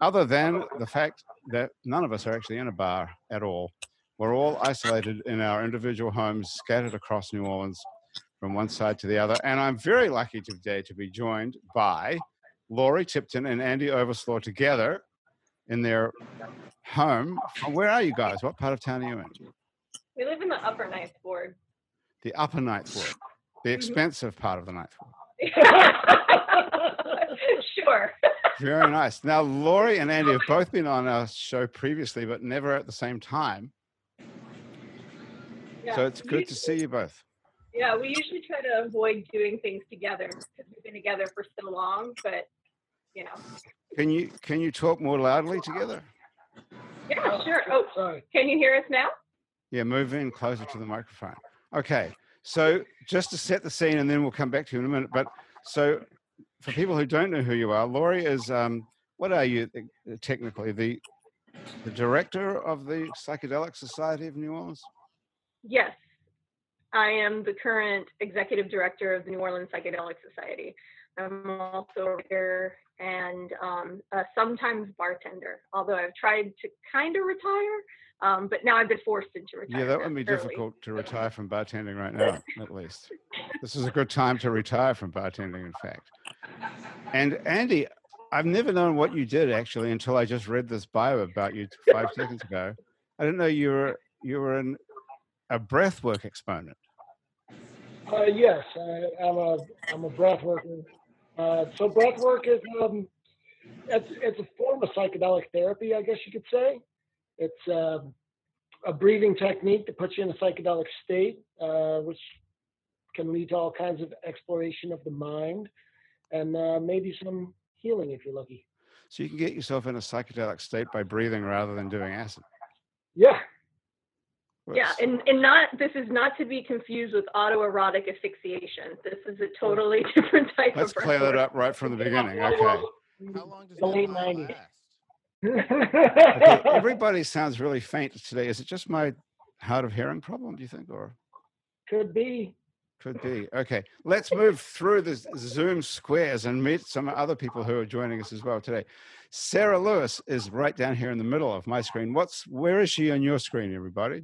other than the fact that none of us are actually in a bar at all. We're all isolated in our individual homes scattered across New Orleans from one side to the other. And I'm very lucky today to be joined by Lori Tipton and Andy Overslaugh together in their home. Where are you guys? What part of town are you in? We live in the Upper Ninth Ward. The Upper Ninth Ward. The expensive part of the Ninth Ward. Sure. Very nice. Now, Lori and Andy have both been on our show previously, but never at the same time. Yeah, so it's good to see you both. Yeah, we usually try to avoid doing things together because we've been together for so long, but, you know. Can you talk more loudly together? Yeah, sure. Oh, sorry. Can you hear us now? Yeah, move in closer to the microphone. Okay, so just to set the scene, and then we'll come back to you in a minute, but so... For people who don't know who you are, Lori is, what are you technically, the director of the Psychedelic Society of New Orleans? Yes, I am the current executive director of the New Orleans Psychedelic Society. I'm also a writer and a sometimes bartender, although I've tried to kind of retire, but now I've been forced into retirement. Yeah, that would be difficult to retire from bartending right now, at least. This is a good time to retire from bartending, in fact. And Andy, I've never known what you did, actually, until I just read this bio about you 5 seconds ago. I didn't know you were a breathwork exponent. Yes, I'm a breathworker. So breathwork is it's a form of psychedelic therapy, I guess you could say. It's a breathing technique that puts you in a psychedelic state, which can lead to all kinds of exploration of the mind and maybe some healing if you're lucky. So you can get yourself in a psychedelic state by breathing rather than doing acid. Yeah. Whoops. Yeah, and not this is not to be confused with autoerotic asphyxiation. This is a totally different type of breathwork. Let's clear that up right from the beginning. Okay. How long does the late 90s last? Okay. Everybody sounds really faint today. Is it just my hard of hearing problem, do you think? Or could be. Could be. Okay. Let's move through the Zoom squares and meet some other people who are joining us as well today. Sara Lewis is right down here in the middle of my screen. Where is she on your screen, everybody?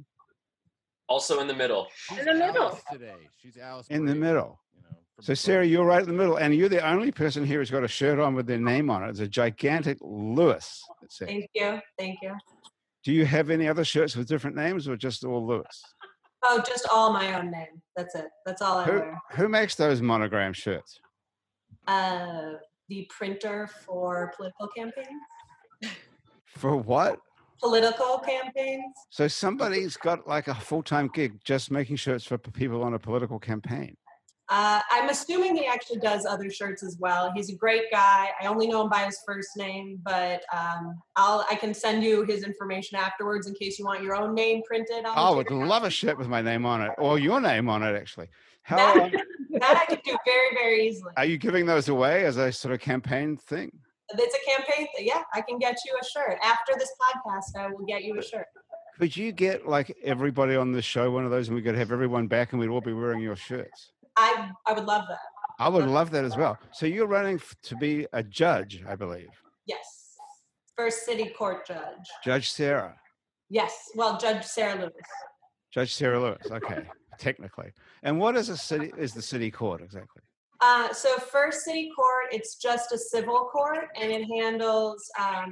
Also in the middle. In the middle. Today. She's Alice in the middle. So Sarah, you're right in the middle, and you're the only person here who's got a shirt on with their name on it. It's a gigantic Lewis. Thank you. Thank you. Do you have any other shirts with different names or just all Lewis? Oh, just all my own name. That's it. That's all I wear. Who makes those monogram shirts? The printer for political campaigns. For what? Political campaigns. So somebody's got like a full-time gig just making shirts for people on a political campaign. I'm assuming he actually does other shirts as well. He's a great guy. I only know him by his first name, but I can send you his information afterwards in case you want your own name printed on. I would love a shirt with my name on it, or your name on it, actually. That I could do very, very easily. Are you giving those away as a sort of campaign thing? It's a campaign thing. Yeah, I can get you a shirt. After this podcast, I will get you a shirt. Could you get like everybody on the show one of those, and we could have everyone back and we'd all be wearing your shirts? I would love that. I would love that as well. So you're running to be a judge, I believe. Yes. First City Court judge. Judge Sarah. Yes. Well, Judge Sara Lewis. Judge Sara Lewis. Okay. Technically. And what is the city court exactly? So First City Court, it's just a civil court, and it handles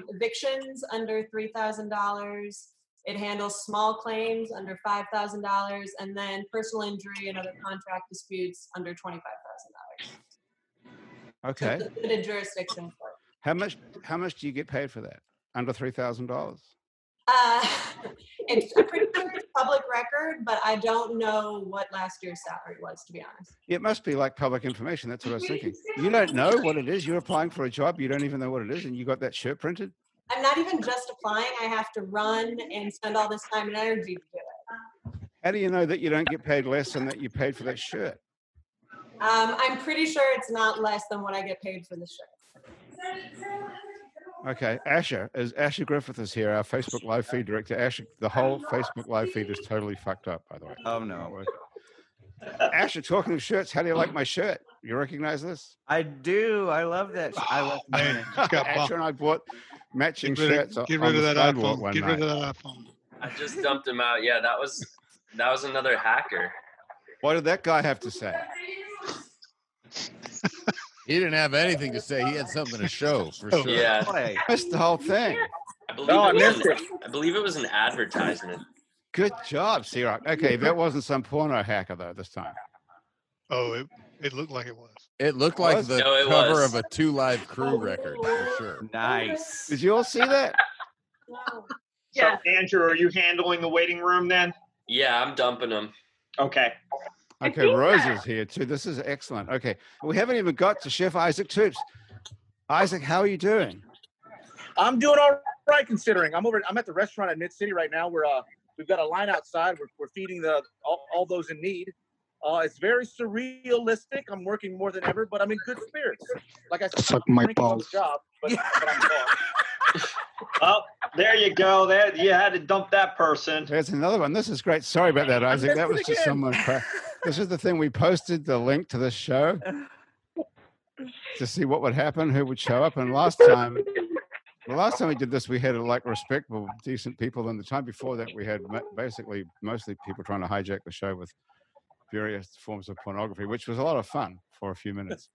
evictions under $3,000. It handles small claims under $5,000, and then personal injury and other contract disputes under $25,000. Okay. So it's a limited jurisdiction court. How much do you get paid for that? Under $3,000? It's a pretty public record, but I don't know what last year's salary was, to be honest. It must be like public information. That's what I was thinking. You don't know what it is. You're applying for a job. You don't even know what it is, and you got that shirt printed? I'm not even justifying. I have to run and spend all this time and energy to do it. How do you know that you don't get paid less than that you paid for that shirt? I'm pretty sure it's not less than what I get paid for the shirt. Okay, Asher Griffith is here, our Facebook live feed director. Asher, the whole Facebook live feed is totally fucked up, by the way. Oh, no. Asher, talking of shirts, how do you like my shirt? You recognize this? I do. I love that. I love it. Asher and I bought matching shirts. Get rid of that iPhone. Get rid of that iPhone. I just dumped him out. Yeah, that was another hacker. What did that guy have to say? He didn't have anything to say. He had something to show, for sure. Yeah. That's the whole thing. I believe it was an advertisement. Good job, Searock. Okay, that wasn't some porno hacker, though, this time. Oh, it looked like it was. It looked like the cover of a Two Live Crew record, for sure. Nice. Did you all see that? No. Yeah. So, Andrew, are you handling the waiting room then? Yeah, I'm dumping them. Okay. Okay, Rose is here too. This is excellent. Okay, we haven't even got to Chef Isaac Toups. Isaac, how are you doing? I'm doing all right, considering. I'm at the restaurant at Mid City right now. We've got a line outside. We're feeding all those in need. It's very surrealistic. I'm working more than ever, but I'm in good spirits. Like I said, suck my balls. Job, but I'm gone. Oh, there you go. There you had to dump that person. There's another one. This is great. Sorry about that, Isaac. That was just someone. This is the thing. We posted the link to this show to see what would happen, who would show up. And last time we did this, we had like respectable, decent people. And the time before that, we had basically mostly people trying to hijack the show with various forms of pornography, which was a lot of fun for a few minutes.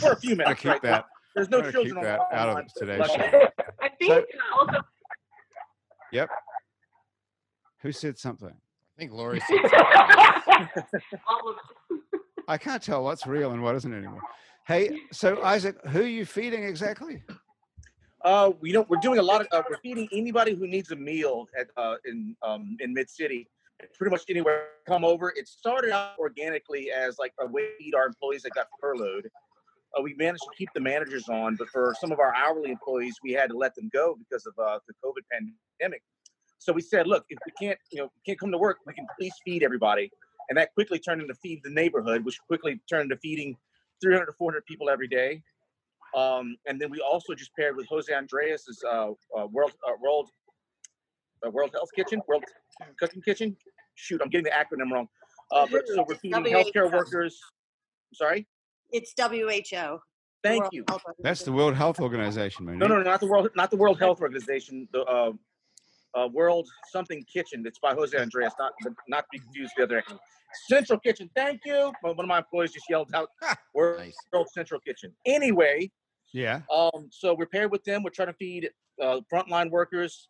For a few minutes. I keep that. There's no children on that out of today's show. I think also. Yep. Who said something? I think Lori said something. All of them. I can't tell what's real and what isn't anymore. Hey, so Isaac, who are you feeding exactly? We're doing a lot of we're feeding anybody who needs a meal at in Mid City. Pretty much anywhere come over. It started out organically as like a way to feed our employees that got furloughed. We managed to keep the managers on, but for some of our hourly employees, we had to let them go because of the COVID pandemic. So we said, look, if we can't come to work, we can please feed everybody. And that quickly turned into feed the neighborhood, which quickly turned into feeding 300 to 400 people every day. And then we also just paired with Jose Andres's World Cooking Kitchen. Shoot, I'm getting the acronym wrong. So we're feeding healthcare workers. I'm sorry? It's WHO. Thank you. That's the World Health Organization, man. No, not the World Health Organization. The World Something Kitchen. That's by Jose Andres. Not to be confused with the other. Central Kitchen. Thank you. One of my employees just yelled out, World Central Kitchen. Anyway. Yeah. So we're paired with them. We're trying to feed frontline workers,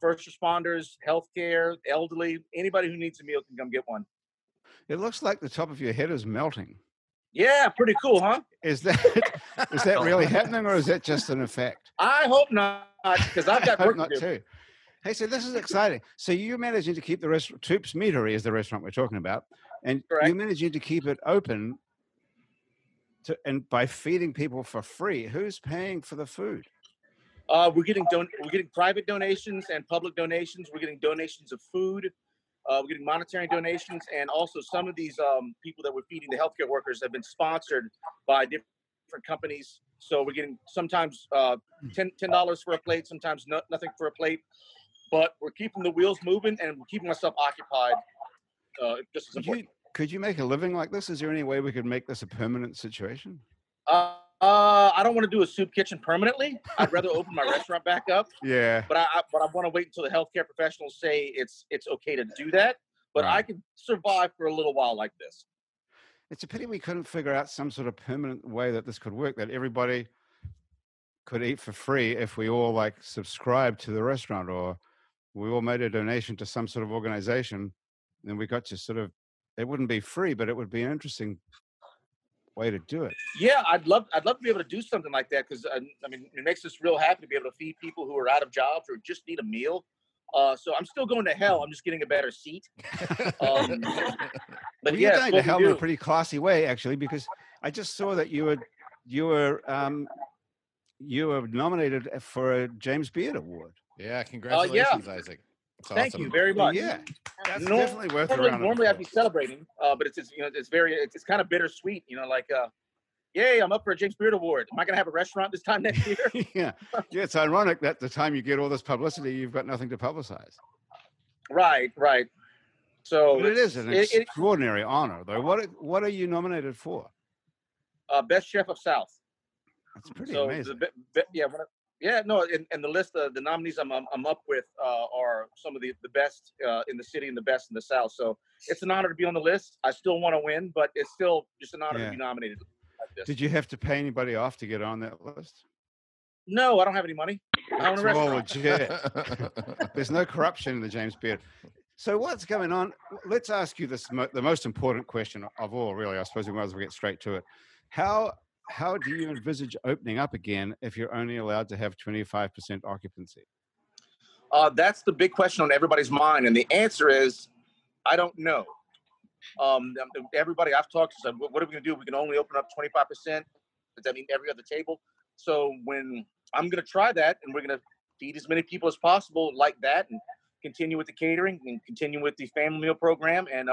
first responders, healthcare, elderly. Anybody who needs a meal can come get one. It looks like the top of your head is melting. Yeah, pretty cool, huh? Is that really happening, or is that just an effect? I hope not, because I've got work to do. Too. Hey, so this is exciting. So you're managing to keep the restaurant, Toups Meatery is the restaurant we're talking about, and correct. You're managing to keep it open and by feeding people for free. Who's paying for the food? We're getting private donations and public donations. We're getting donations of food. We're getting monetary donations, and also some of these people that we're feeding, the healthcare workers, have been sponsored by different companies. So we're getting sometimes $10 for a plate, sometimes nothing for a plate. But we're keeping the wheels moving, and we're keeping myself occupied. Just as important. Could you make a living like this? Is there any way we could make this a permanent situation? I don't want to do a soup kitchen permanently. I'd rather open my restaurant back up. Yeah. But I want to wait until the healthcare professionals say it's okay to do that. But right. I could survive for a little while like this. It's a pity we couldn't figure out some sort of permanent way that this could work, that everybody could eat for free if we all like subscribed to the restaurant, or we all made a donation to some sort of organization. Then we got to sort of, it wouldn't be free, but it would be an interesting way to do it. Yeah, I'd love to be able to do something like that, because I mean, it makes us real happy to be able to feed people who are out of jobs or just need a meal. So I'm still going to hell. I'm just getting a better seat. But well, yeah, you're going to hell in a pretty classy way, actually, because I just saw that you were you were nominated for a James Beard Award. Yeah, congratulations, yeah. Isaac. It's Thank awesome. You very much. Yeah, that's definitely worth it. Normally I'd be celebrating, but it's you know it's kind of bittersweet. You know, like yay, I'm up for a James Beard Award. Am I going to have a restaurant this time next year? yeah, it's ironic that the time you get all this publicity, you've got nothing to publicize. Right. So but it is an extraordinary honor, though. What are you nominated for? Best Chef of South. That's pretty amazing. And the list of the nominees I'm up with are some of the best in the city and the best in the South. So it's an honor to be on the list. I still want to win, but it's still just an honor to be nominated like this. Did you have to pay anybody off to get on that list? No, I don't have any money. It's all legit. There's no corruption in the James Beard. So what's going on? Let's ask you this, the most important question of all, really. I suppose we might as well get straight to it. How do you envisage opening up again if you're only allowed to have 25% occupancy? That's the big question on everybody's mind. And the answer is, I don't know. Everybody I've talked to said, what are we going to do? We can only open up 25%. Does that mean every other table? So when I'm going to try that, and we're going to feed as many people as possible like that and continue with the catering and continue with the family meal program. And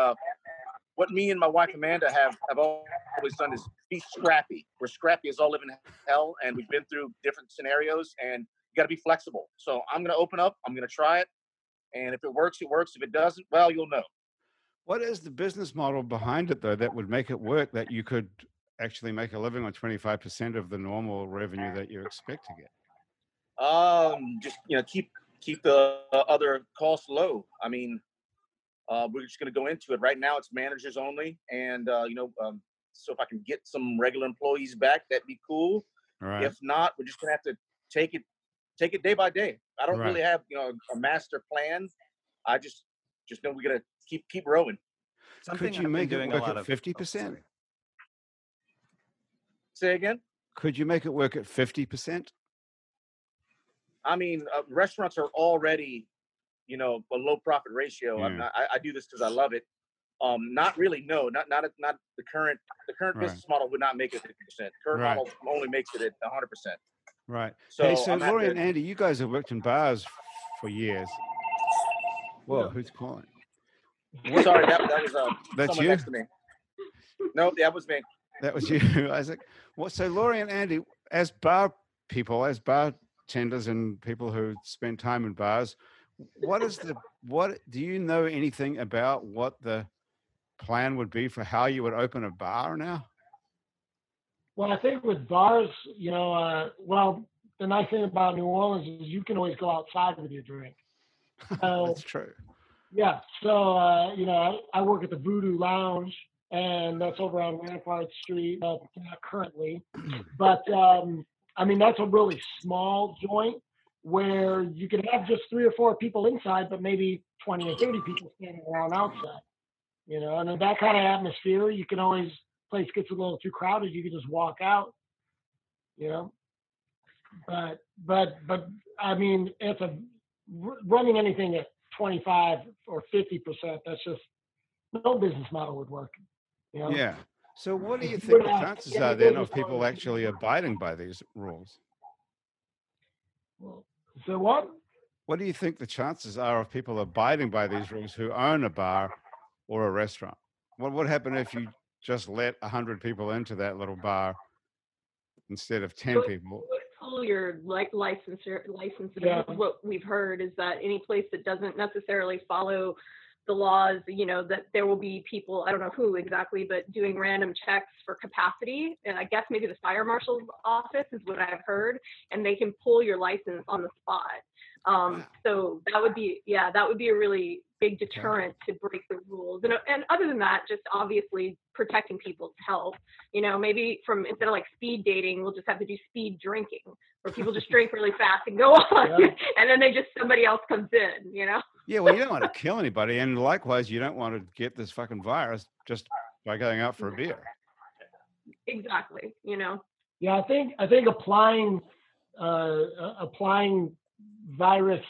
what me and my wife, Amanda, have always done is be scrappy. We're scrappy as all live in hell, and we've been through different scenarios, and you got to be flexible. So I'm going to open up. I'm going to try it. And if it works, it works. If it doesn't, well, you'll know. What is the business model behind it, though, that would make it work, that you could actually make a living on 25% of the normal revenue that you expect to get? Just, keep the other costs low. I mean, we're just going to go into it. Right now, it's managers only. And, so if I can get some regular employees back, that'd be cool. Right. If not, we're just going to have to take it day by day. I don't really have, a master plan. I just know we're going to keep rowing. Something could you make it work at 50%? Say again? Could you make it work at 50%? I mean, restaurants are already, a low profit ratio. Yeah. I do this because I love it. Not really. No, not the current business model would not make it 50%. Current model only makes it at 100%. Right. So Lori and Andy, you guys have worked in bars for years. Whoa, who's calling? Sorry, that was that's someone next to me. No, that was me. That was you, Isaac. Well, so Lori and Andy, as bar people, as bartenders and people who spend time in bars, what do you know anything about what the plan would be for how you would open a bar now? Well, I think with bars, the nice thing about New Orleans is you can always go outside with your drink. That's true. Yeah. So, I work at the Voodoo Lounge, and that's over on Rampart Street currently. But, that's a really small joint where you can have just 3 or 4 people inside, but maybe 20 or 30 people standing around outside. And in that kind of atmosphere, you can always, place gets a little too crowded, you can just walk out, But I mean, it's running anything at 25 or 50%, that's just, no business model would work. Yeah. So what do you think the chances are then of people actually abiding by these rules? So what? What do you think the chances are of people abiding by these rules who own a bar or a restaurant? What would happen if you just let 100 people into that little bar instead of 10 people? All your license. Yeah. What we've heard is that any place that doesn't necessarily follow the laws, that there will be people, I don't know who exactly, but doing random checks for capacity. And I guess maybe the fire marshal's office is what I've heard, and they can pull your license on the spot. So that would be a really big deterrent to break the rules. And other than that, just obviously protecting people's health, maybe instead of like speed dating, we'll just have to do speed drinking, where people just drink really fast and go on. Yeah. And then somebody else comes in, Yeah, well, you don't want to kill anybody. And likewise, you don't want to get this fucking virus just by going out for a beer. Exactly. Yeah, I think applying virus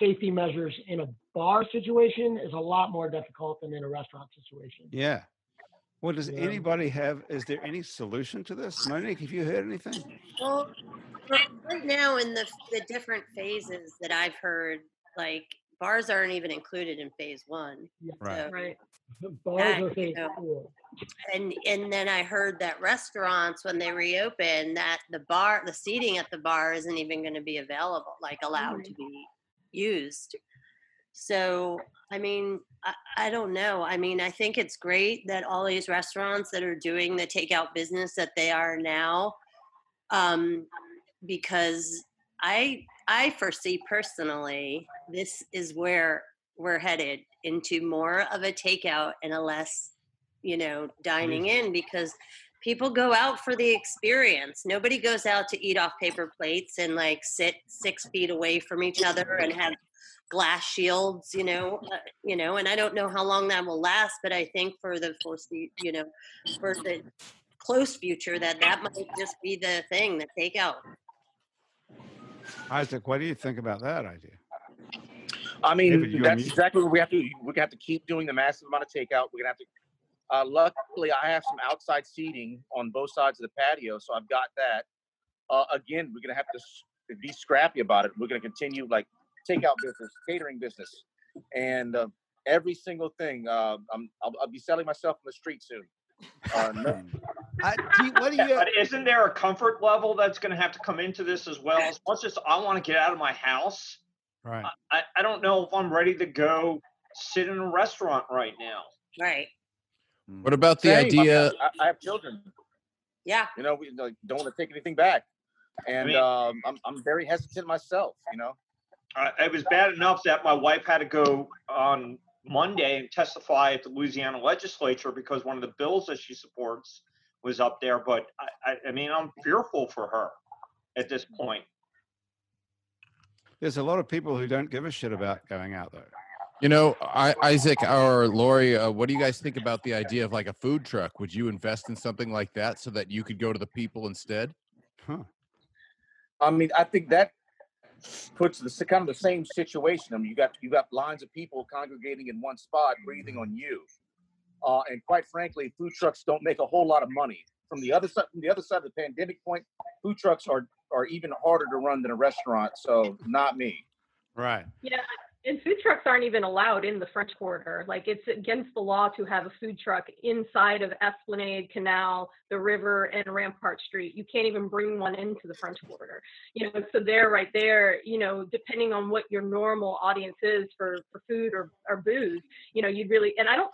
safety measures in a bar situation is a lot more difficult than in a restaurant situation. Yeah. Well, does anybody have, is there any solution to this? Monique, have you heard anything? Well, right now in the different phases that I've heard, like bars aren't even included in phase one. Right. So, right. Bars are phase four. And then I heard that restaurants, when they reopen, that the seating at the bar isn't even going to be available, like allowed to be used. So, I mean, I don't know. I mean, I think it's great that all these restaurants that are doing the takeout business that they are now, because I foresee personally, this is where we're headed, into more of a takeout and a less, dining in, because people go out for the experience. Nobody goes out to eat off paper plates and like sit 6 feet away from each other and have glass shields, and I don't know how long that will last, but I think for the close future that might just be the thing, the takeout. Isaac, what do you think about that idea? I mean, that's exactly what we have to do. We're going to have to keep doing the massive amount of takeout. We're going to have to, luckily I have some outside seating on both sides of the patio, so I've got that. Again, we're going to have to be scrappy about it. We're going to continue like takeout business, catering business, and every single thing. I'll be selling myself on the street soon. But isn't there a comfort level that's going to have to come into this as well? As much as I want to get out of my house, right? I don't know if I'm ready to go sit in a restaurant right now. Right. What about the idea? I have children. Yeah. We don't want to take anything back, and I'm very hesitant myself. It was bad enough that my wife had to go on Monday and testify at the Louisiana legislature because one of the bills that she supports was up there. But I mean, I'm fearful for her at this point. There's a lot of people who don't give a shit about going out there. Isaac or Lori, what do you guys think about the idea of like a food truck? Would you invest in something like that so that you could go to the people instead? Huh. I mean, I think that puts the kind of the same situation. I mean, you got lines of people congregating in one spot, breathing on you, and quite frankly, food trucks don't make a whole lot of money. From the other side of the pandemic point, food trucks are even harder to run than a restaurant. So not me. Right. Yeah, and food trucks aren't even allowed in the French Quarter. Like, it's against the law to have a food truck inside of Esplanade, Canal, the river, and Rampart Street. You can't even bring one into the French Quarter. So there, right there, depending on what your normal audience is for food or booze, you'd really, and I don't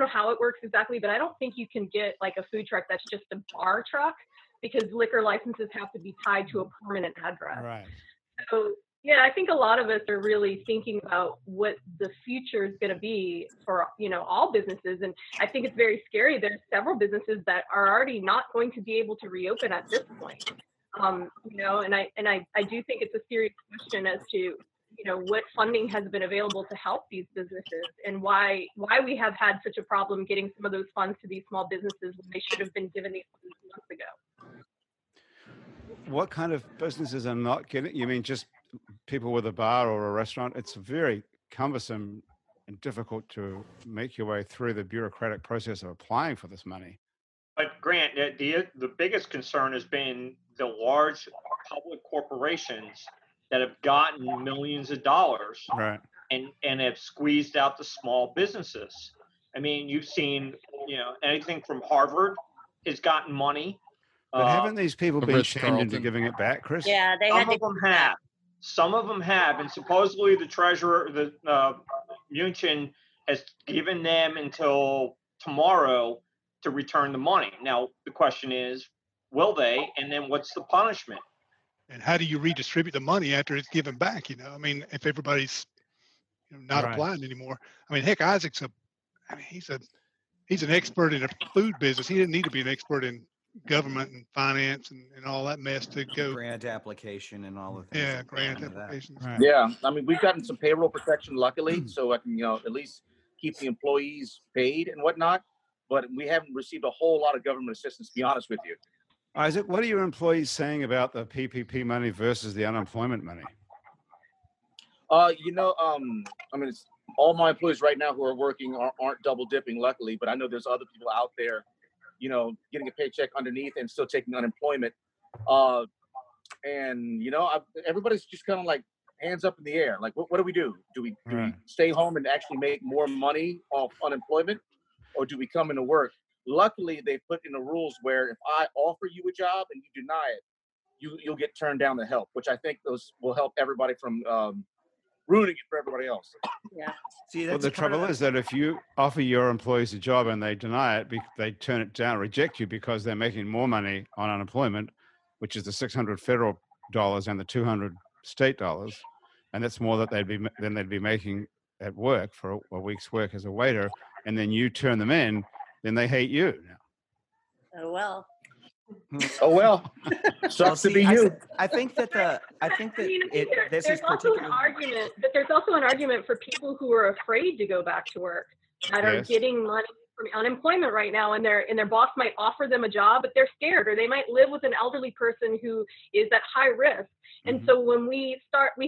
know how it works exactly, but I don't think you can get like a food truck that's just a bar truck, because liquor licenses have to be tied to a permanent address. Right. So, yeah, I think a lot of us are really thinking about what the future is going to be for, all businesses. And I think it's very scary. There's several businesses that are already not going to be able to reopen at this point. And I do think it's a serious question as to, what funding has been available to help these businesses, and why we have had such a problem getting some of those funds to these small businesses when they should have been given these funds months ago. What kind of businesses are not getting, you mean just people with a bar or a restaurant? It's very cumbersome and difficult to make your way through the bureaucratic process of applying for this money. But Grant, the biggest concern has been the large public corporations that have gotten millions of dollars, right, and have squeezed out the small businesses. I mean, you've seen, anything from Harvard has gotten money. But haven't these people been shamed into giving it back, Chris? Yeah, they had to give it back. Some of them have, and supposedly the treasurer, Munchin, has given them until tomorrow to return the money. Now, the question is, will they? And then what's the punishment? And how do you redistribute the money after it's given back? I mean, if everybody's not applying anymore. I mean, heck, Isaac's he's an expert in the food business. He didn't need to be an expert in government and finance and all that mess to go grant application and all the things. Yeah, grant applications. Right. Yeah, I mean, we've gotten some payroll protection, luckily, so I can at least keep the employees paid and whatnot. But we haven't received a whole lot of government assistance, to be honest with you. Isaac, what are your employees saying about the PPP money versus the unemployment money? I mean, it's all my employees right now who are working aren't double dipping, luckily, but I know there's other people out there, you know, getting a paycheck underneath and still taking unemployment. And, you know, everybody's just kind of like hands up in the air. Like, what do we do? Do we stay home and actually make more money off unemployment, or do we come into work? Luckily, they put in the rules where if I offer you a job and you deny it, you'll get turned down to help, which I think those will help everybody from ruining it for everybody else. Yeah. See, that's the trouble is that if you offer your employees a job and they deny it, they turn it down, reject you because they're making more money on unemployment, which is the $600 federal and the $200 state dollars, and that's more that they'd be making at work for a week's work as a waiter. And then you turn them in, then they hate you. Oh well. Oh well. Sucks to be you. There's also an argument for people who are afraid to go back to work that are getting money from unemployment right now, and their boss might offer them a job, but they're scared, or they might live with an elderly person who is at high risk. And so when we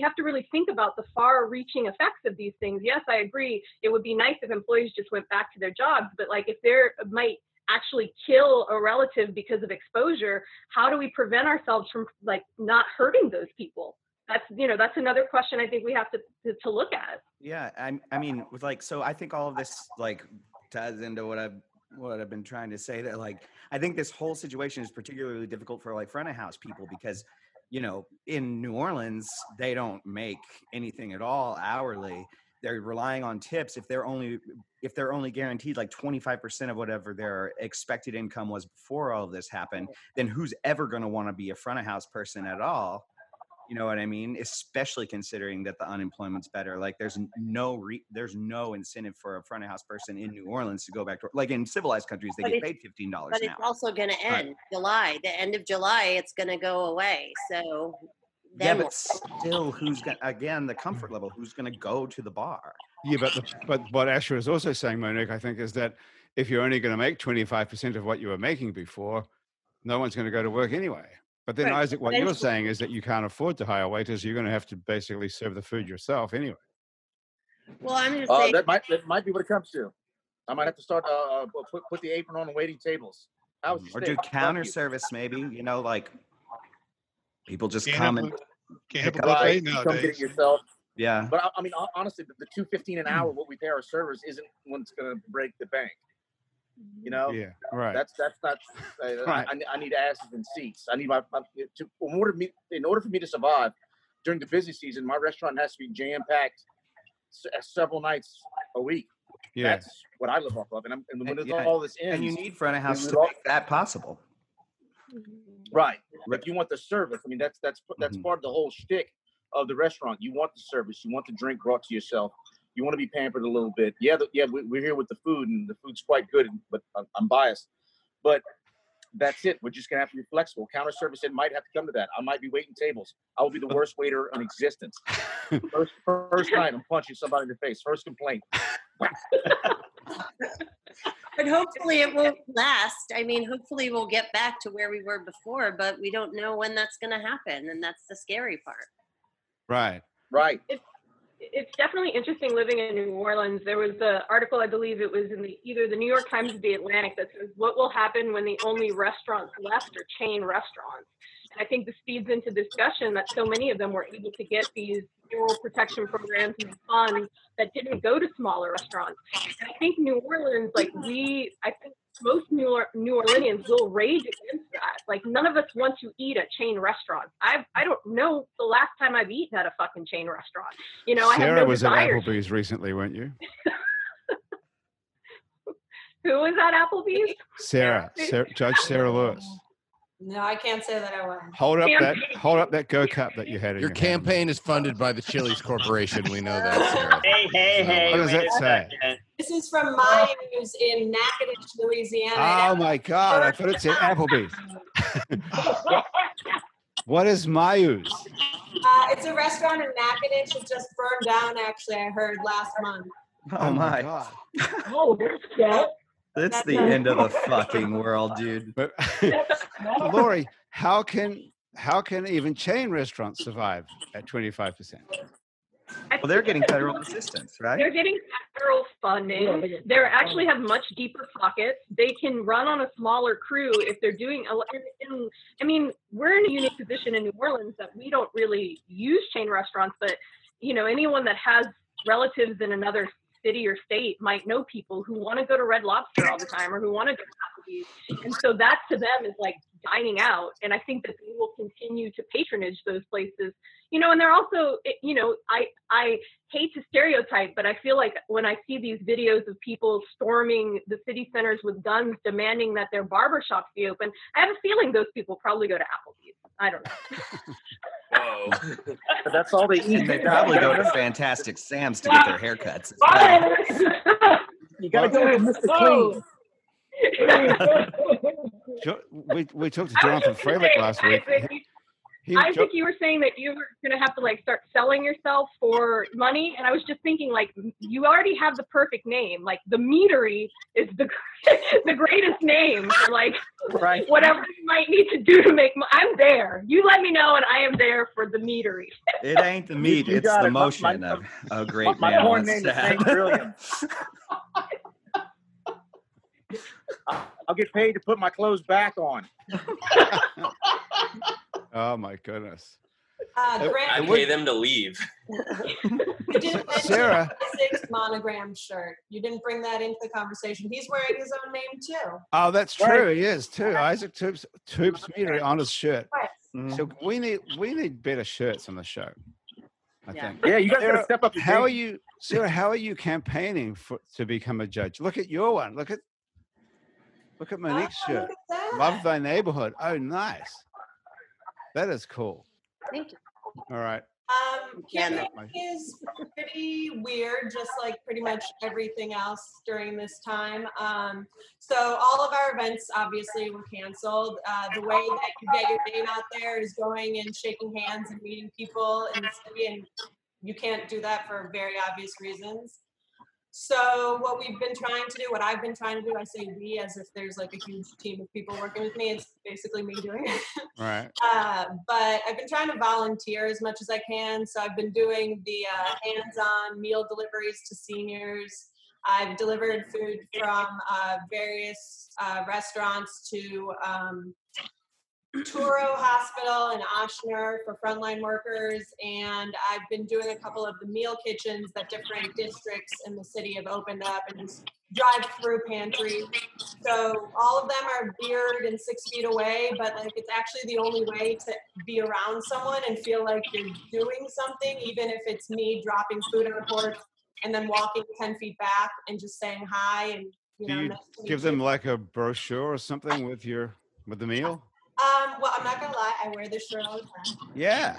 have to really think about the far-reaching effects of these things. Yes, I agree. It would be nice if employees just went back to their jobs, but like if there might actually kill a relative because of exposure, how do we prevent ourselves from like not hurting those people? That's, you know, that's another question I think we have to look at. Yeah, I mean, with like, so I think all of this like ties into what I've been trying to say, that like I think this whole situation is particularly difficult for like front of house people, because you know, in New Orleans, they don't make anything at all hourly. They're relying on tips. If they're only guaranteed like 25% of whatever their expected income was before all of this happened, then who's ever going to want to be a front of house person at all? You know what I mean? Especially considering that the unemployment's better. Like there's no incentive for a front of house person in New Orleans to go back to work. Like in civilized countries, they get paid $15 now. But it's also going to end July. The end of July, it's going to go away. So yeah, but still, who's going to, again, the comfort level, who's going to go to the bar? Yeah, but what Asher is also saying, Monique, I think, is that if you're only going to make 25% of what you were making before, no one's going to go to work anyway. But then, Isaac, what you're saying is that you can't afford to hire waiters. You're going to have to basically serve the food yourself anyway. Well, I'm just saying that might be what it comes to. I might have to start put the apron on the waiting tables. Or do counter service, maybe. You know, like people just come and pick up come get it yourself. Yeah, but I mean, honestly, the $2.15 an hour what we pay our servers isn't what's going to break the bank. You know, yeah, right. That's not. Right. I need asses and seats. I need in order for me to survive during the busy season. My restaurant has to be jam packed several nights a week. Yeah. That's what I live off of, and when all this ends, and you need front of house to make that possible. Right. If you want the service, I mean, that's part of the whole shtick of the restaurant. You want the service. You want the drink brought to yourself. You want to be pampered a little bit. Yeah, we're here with the food, and the food's quite good, but I'm biased. But that's it. We're just going to have to be flexible. Counter service, it might have to come to that. I might be waiting tables. I will be the worst waiter in existence. First night, I'm punching somebody in the face. First complaint. But hopefully it won't last. I mean, hopefully we'll get back to where we were before, but we don't know when that's going to happen, and that's the scary part. Right. It's definitely interesting living in New Orleans. There was an article, I believe it was in either the New York Times or the Atlantic, that says what will happen when the only restaurants left are chain restaurants. And I think this feeds into discussion that so many of them were able to get these payroll protection programs and funds that didn't go to smaller restaurants. And I think New Orleans, I think most New Orleanians will rage against that. Like, none of us want to eat at chain restaurants. I don't know the last time I've eaten at a fucking chain restaurant. You know, Sarah was at Applebee's recently, weren't you? Who was at Applebee's? Sarah, Judge Sara Lewis. No, I can't say that I was. Hold up that go cup that you had. Your campaign is funded by the Chili's Corporation. We know that, Sarah. Hey. What does that say? This is from Myers in Natchitoches, Louisiana. Oh my God! I thought it said Applebee's. What is Myers? It's a restaurant in Natchitoches. It just burned down. Actually, I heard last month. Oh my God! Oh, shit. That's the end of the fucking world, dude. But Lori, how can even chain restaurants survive at 25%? Well, they're getting federal assistance, right? They're getting federal funding. They actually have much deeper pockets. They can run on a smaller crew if they're doing I mean, we're in a unique position in New Orleans that we don't really use chain restaurants, but, you know, anyone that has relatives in another city or state might know people who want to go to Red Lobster all the time or who want to go to Applebee's. And so that to them is like dining out. And I think that they will continue to patronage those places, you know, and they're also, you know, I hate to stereotype, but I feel like when I see these videos of people storming the city centers with guns, demanding that their barbershops be open, I have a feeling those people probably go to Applebee's. I don't know. Whoa. But that's all they eat. They probably go to Fantastic Sam's to get their haircuts. You gotta go to Mr. Clean. We talked to John from Fredericka last week. I think you were saying that you were going to have to like start selling yourself for money, and I was just thinking like you already have the perfect name. Like the Meatery is the the greatest name for like right. Whatever you might need to do to make money. I'm there. You let me know, and I am there for the Meatery. It ain't the meat; it's the motion of a great man. My porn name is St. Brilliant. I'll get paid to put my clothes back on. Oh my goodness! I pay them to leave. You didn't mention Sara. The sixth monogram shirt. You didn't bring that into the conversation. He's wearing his own name too. Oh, that's true. Right. He is too. Right. Isaac Toups Meatery on his shirt. Right. Mm. So we need better shirts on the show. I think. Yeah, you guys got to step up. How are you, Sara? How are you campaigning to become a judge? Look at your one. Look at Monique's shirt. Love thy neighborhood. Oh, nice. That is cool. Thank you. All right. Campaigning is pretty weird, just like pretty much everything else during this time. So all of our events obviously were canceled. The way that you get your name out there is going and shaking hands and meeting people in the city, and you can't do that for very obvious reasons. So what we've been trying to do, what I've been trying to do, I say we as if there's like a huge team of people working with me. It's basically me doing it. Right. But I've been trying to volunteer as much as I can. So I've been doing the hands-on meal deliveries to seniors. I've delivered food from various restaurants to Touro Hospital and Ochsner for frontline workers, and I've been doing a couple of the meal kitchens that different districts in the city have opened up, and just drive-through pantries. So all of them are bearded and 6 feet away, but like it's actually the only way to be around someone and feel like you're doing something, even if it's me dropping food on a porch and then walking 10 feet back and just saying hi. And you know, nice to give them like a brochure or something with the meal. Well, I'm not going to lie. I wear this shirt all the time. Yeah.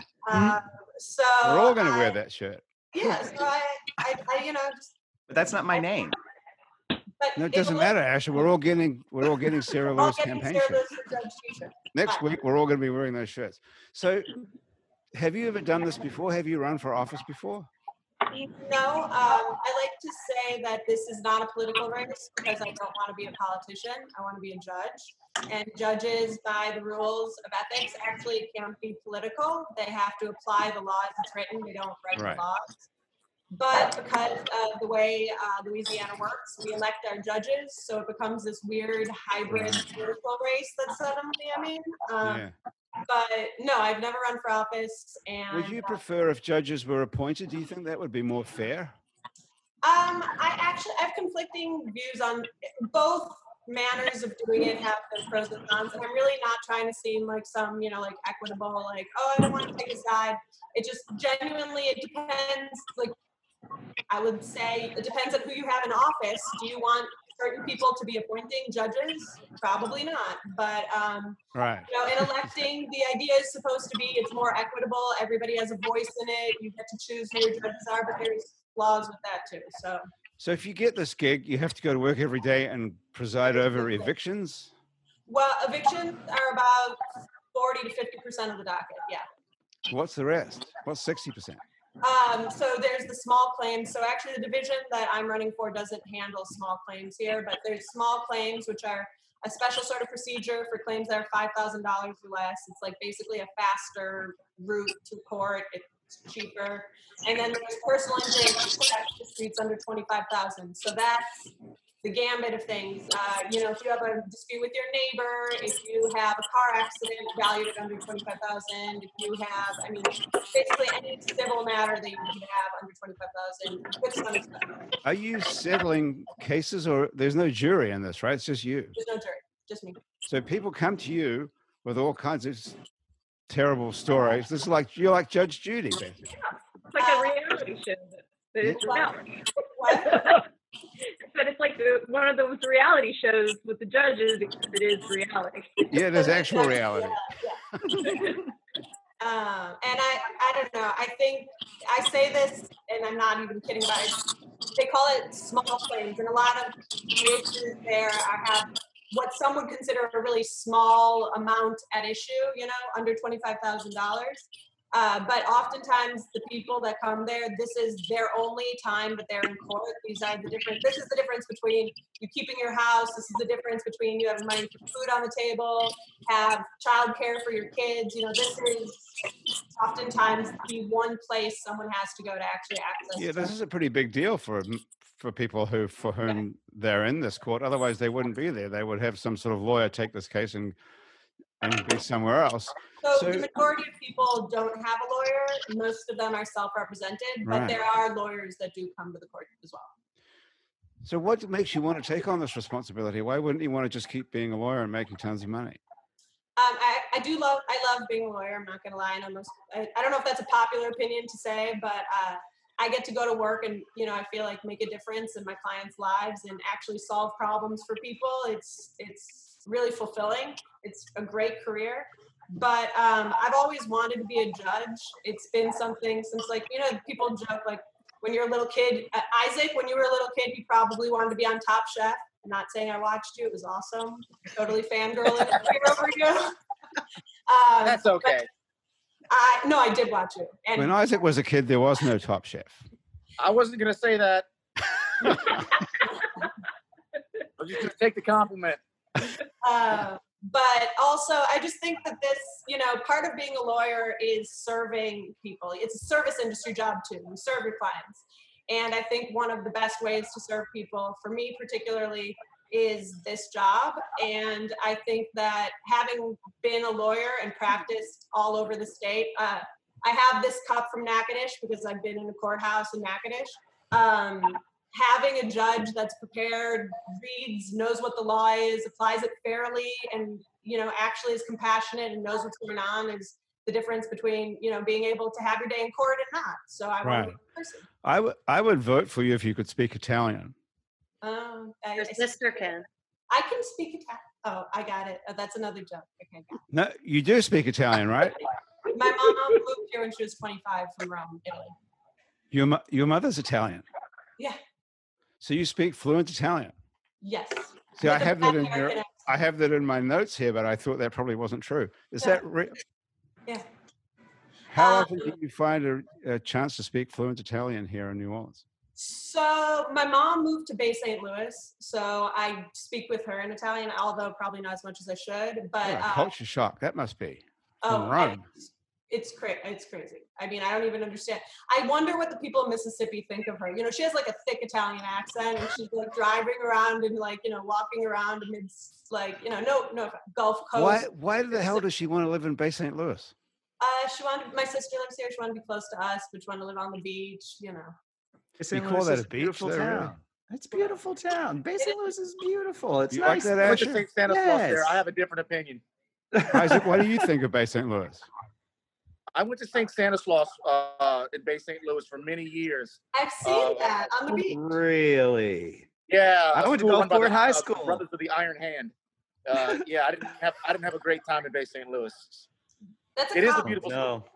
So we're all going to wear that shirt. Yeah. So I you know. Just, but that's not my name. But no, it doesn't matter, Asher. We're all getting Sara Lewis campaign shirts. Next week, we're all going to be wearing those shirts. So, have you ever done this before? Have you run for office before? No, I like to say that this is not a political race because I don't want to be a politician. I want to be a judge. And judges, by the rules of ethics, actually can't be political. They have to apply the law as it's written. They don't write the laws. But because of the way Louisiana works, we elect our judges. So it becomes this weird hybrid political race that's suddenly, I mean. But no, I've never run for office. And would you prefer if judges were appointed? Do you think that would be more fair? I have conflicting views on both manners of doing it. Have their pros and cons, and I'm really not trying to seem like some, you know, like equitable, like I don't want to take a side. It just genuinely it depends. Like I would say, it depends on who you have in office. Do you want certain people to be appointing judges? Probably not. But you know, in electing, the idea is supposed to be it's more equitable. Everybody has a voice in it. You get to choose who your judges are, but there's flaws with that too. So if you get this gig, you have to go to work every day and preside over evictions? Well, evictions are about 40 to 50% of the docket, yeah. What's the rest? What's 60%? So there's the small claims. So actually the division that I'm running for doesn't handle small claims here, but there's small claims, which are a special sort of procedure for claims that are $5,000 or less. It's like basically a faster route to court. It's it's cheaper. And then there's personal injury and the disputes under $25,000. So that's the gambit of things. You know, if you have a dispute with your neighbor, if you have a car accident valued at under $25,000, if you have, I mean, basically any civil matter that you could have under $25,000, puts on its own. Are you settling cases, or there's no jury in this, right? It's just you. There's no jury, just me. So people come to you with all kinds of terrible stories. This is like, you're like Judge Judy, basically. Yeah. It's like a reality show that is about. What? But it's like one of those reality shows with the judges, because it is reality. Yeah, it is actual reality. Yeah. And I don't know. I think I say this, and I'm not even kidding about it. They call it small claims, and a lot of cases there have what some would consider a really small amount at issue. You know, under $25,000. But oftentimes the people that come there, this is their only time that they're in court. These are the difference. This is the difference between you keeping your house. This is the difference between you having money for food on the table, have childcare for your kids. You know, this is oftentimes the one place someone has to go to actually access. Yeah, this is a pretty big deal for people who, for whom they're in this court. Otherwise, they wouldn't be there. They would have some sort of lawyer take this case and be somewhere else. So the majority of people don't have a lawyer. Most of them are self-represented, but there are lawyers that do come to the court as well. So what makes you want to take on this responsibility? Why wouldn't you want to just keep being a lawyer and making tons of money? I love being a lawyer. I'm not going to lie. And I don't know if that's a popular opinion to say, but I get to go to work and, you know, I feel like make a difference in my clients' lives and actually solve problems for people. It's really fulfilling. It's a great career. But I've always wanted to be a judge. It's been something since, like, you know, people joke, like, when you're a little kid, Isaac, when you were a little kid, you probably wanted to be on Top Chef. I'm not saying I watched you. It was awesome. Totally fangirling over you. That's okay. No, I did watch you. And when Isaac was a kid, there was no Top Chef. I wasn't going to say that. I was just going to take the compliment. But also, I just think that this, you know, part of being a lawyer is serving people. It's a service industry job, too. You serve your clients. And I think one of the best ways to serve people, for me particularly, is this job. And I think that having been a lawyer and practiced all over the state, I have this cup from Natchitoches because I've been in a courthouse in Natchitoches. Having a judge that's prepared, reads, knows what the law is, applies it fairly, and, you know, actually is compassionate and knows what's going on is the difference between, you know, being able to have your day in court and not. So I want to be a person. I would vote for you if you could speak Italian. Your sister can. I can speak Italian. Oh, I got it. Oh, that's another joke. Okay. No, you do speak Italian, right? My mom moved here when she was 25 from Rome, Italy. Your mother's Italian. Yeah. So you speak fluent Italian? Yes. See, I have that in here. I have that in my notes here, but I thought that probably wasn't true. Is that real? Yeah. How often do you find a chance to speak fluent Italian here in New Orleans? So my mom moved to Bay St. Louis, so I speak with her in Italian, although probably not as much as I should. But culture shock, that must be. Oh, right. It's crazy. I mean, I don't even understand. I wonder what the people in Mississippi think of her. You know, she has like a thick Italian accent, and she's like driving around and, like, you know, walking around amidst, like, you know, no Gulf Coast. Why the hell does she want to live in Bay St. Louis? My sister lives here. She wanted to be close to us, but she wanted to live on the beach. You know, we call that a beautiful town. It's a beautiful town. Bay St. Louis is beautiful. It's nice. Like that, Asher? St. Stanislaus there. I have a different opinion. Isaac, what do you think of Bay St. Louis? I went to St. Stanislaus in Bay St. Louis for many years. I've seen that on the beach. Really? Yeah. I went to Gulfport High School. Brothers of the Iron Hand. Yeah, I didn't have a great time in Bay St. Louis. It is a beautiful school.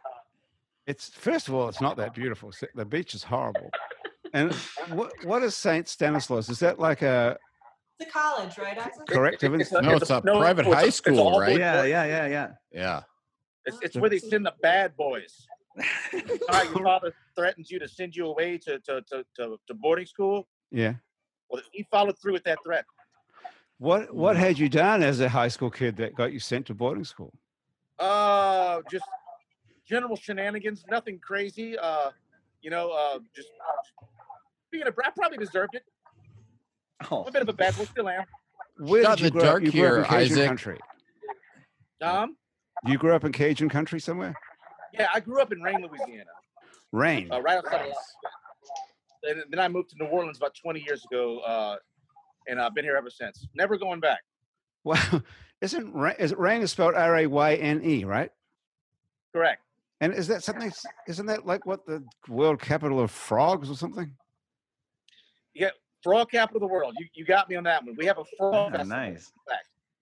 It's, first of all, it's not that beautiful. The beach is horrible. And what is St. Stanislaus? Is that like a... It's a college, right? Correct. It's a private high school, right? Yeah. Yeah. It's where they send the bad boys. Your father threatens you to send you away to boarding school. Yeah. Well, he followed through with that threat. What had you done as a high school kid that got you sent to boarding school? Just general shenanigans, nothing crazy. Just being a brat, probably deserved it. Oh. I'm a bit of a bad boy, still am. Where did you grow up? You grew up in Cajun country. You grew up in Cajun country somewhere? Yeah, I grew up in Rayne, Louisiana. Rayne. Right outside. And then I moved to New Orleans about 20 years ago, and I've been here ever since. Never going back. Wow. Isn't Rayne is spelled R-A-Y-N-E, right? Correct. And is that something? Isn't that like what the world capital of frogs or something? Yeah, frog capital of the world. You got me on that one. We have a frog fest. Nice.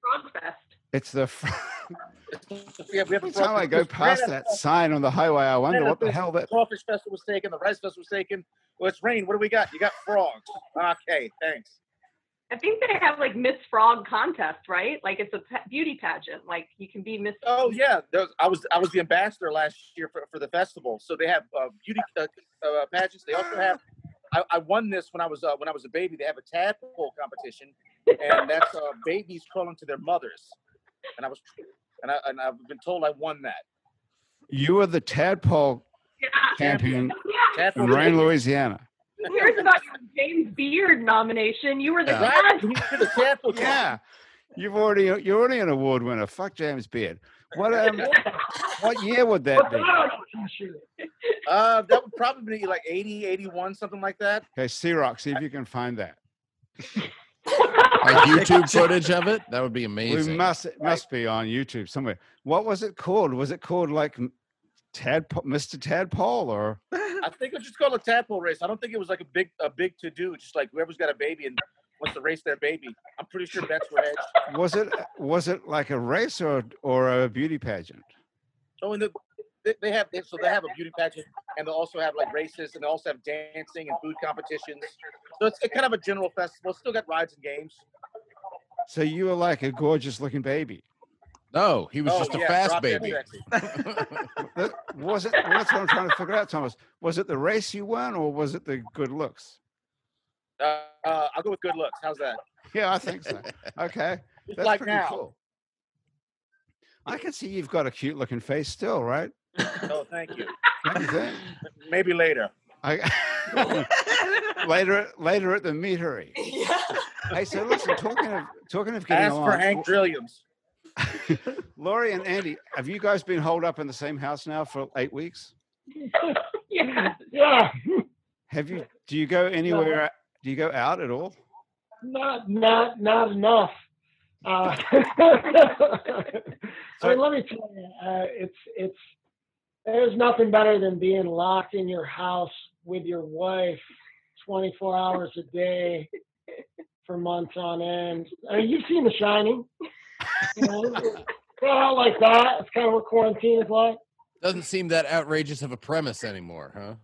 Frog fest. It's the frog. we have every time I go past that sign on the highway, I wonder what the hell that crawfish festival was taken. The rice festival was taken. Well, it's Rayne. What do we got? You got frogs. Okay, thanks. I think they have like Miss Frog contest, right? Like it's a beauty pageant. Like you can be Miss. Oh yeah, I was the ambassador last year for the festival. So they have beauty pageants. They also have. I won this when I was a baby. They have a tadpole competition, and that's babies calling to their mothers. And I've been told I won that. You are the tadpole champion in Rayne, Louisiana. Here's about your James Beard nomination. You were the best. Yeah, you're already an award winner. Fuck James Beard. What what year would that be? That would probably be like 80, 81, something like that. Okay, Searock, see if you can find that. Like YouTube footage of it. That would be amazing. It must be on YouTube somewhere. What was it called? Was it called like Tadpole, Mr. Tadpole, or? I think it was just called a tadpole race. I don't think it was like a big to do. Just like whoever's got a baby and wants to race their baby. I'm pretty sure that's what it is. Was it like a race or a beauty pageant? Oh, and they have a beauty pageant, and they also have like races, and they also have dancing and food competitions. So it's kind of a general festival. It's still got rides and games. So you were like a gorgeous looking baby. No, he was just a fast baby. Was it? That's what I'm trying to figure out, Thomas. Was it the race you won, or was it the good looks? I'll go with good looks. How's that? Yeah, I think so. Okay, just that's like pretty cool. I can see you've got a cute looking face still, right? Oh, thank you. Maybe later. Later at the meatery. Yeah. Hey, so listen. Talking of getting on. Ask for Hank Trilliums. Lori and Andy, have you guys been holed up in the same house now for 8 weeks? Yeah. Have you? Do you go anywhere? No. Do you go out at all? Not enough. So, I mean, let me tell you, there's nothing better than being locked in your house with your wife 24 hours a day for months on end. I mean, you've seen The Shining. You know, go out like that. It's kind of what quarantine is like. Doesn't seem that outrageous of a premise anymore, huh?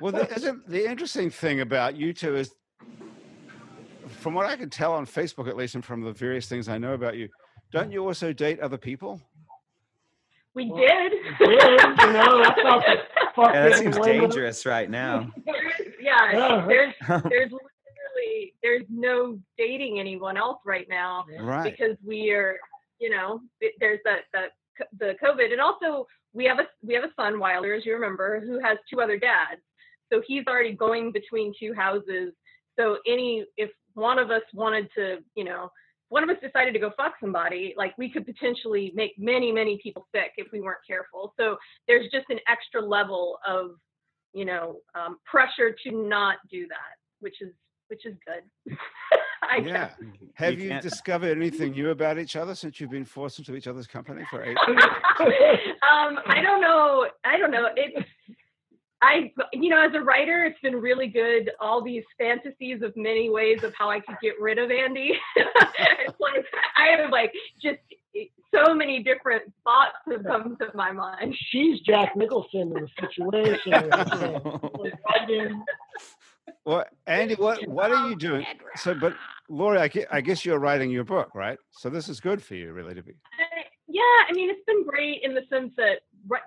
Well, the interesting thing about you two is, from what I can tell on Facebook, at least, and from the various things I know about you, don't you also date other people? We did. You know, that's not that seems dangerous right now. There's literally no dating anyone else right now, right? Because we are, you know, there's the COVID, and also we have a son, Wilder, as you remember, who has two other dads, so he's already going between two houses. So if one of us wanted to, you know, one of us decided to go fuck somebody, like we could potentially make many, many people sick if we weren't careful. So there's just an extra level of, you know, pressure to not do that, which is good. I guess. Have you discovered anything new about each other since you've been forced into each other's company for 8 weeks? I don't know. As a writer, it's been really good. All these fantasies of many ways of how I could get rid of Andy. It's like I have like just so many different thoughts have come to my mind. She's Jack Nicholson in the situation. Well, Andy, what are you doing? So, but Lori, I guess you're writing your book, right? So this is good for you, really, to be. Yeah, I mean, it's been great in the sense that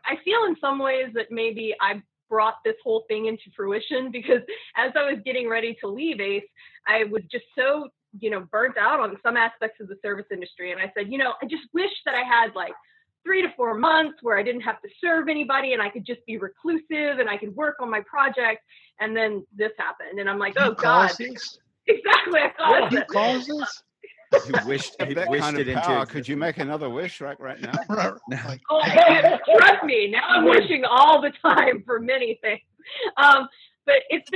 I feel in some ways that maybe I brought this whole thing into fruition, because as I was getting ready to leave ACE, I was just so, you know, burnt out on some aspects of the service industry. And I said, you know, I just wish that I had like 3 to 4 months where I didn't have to serve anybody and I could just be reclusive and I could work on my project. And then this happened. And I'm like, oh, God. Exactly. I caused it. You wished it into. Could you make another wish right now? Oh, trust me. Now I'm wishing all the time for many things. But it's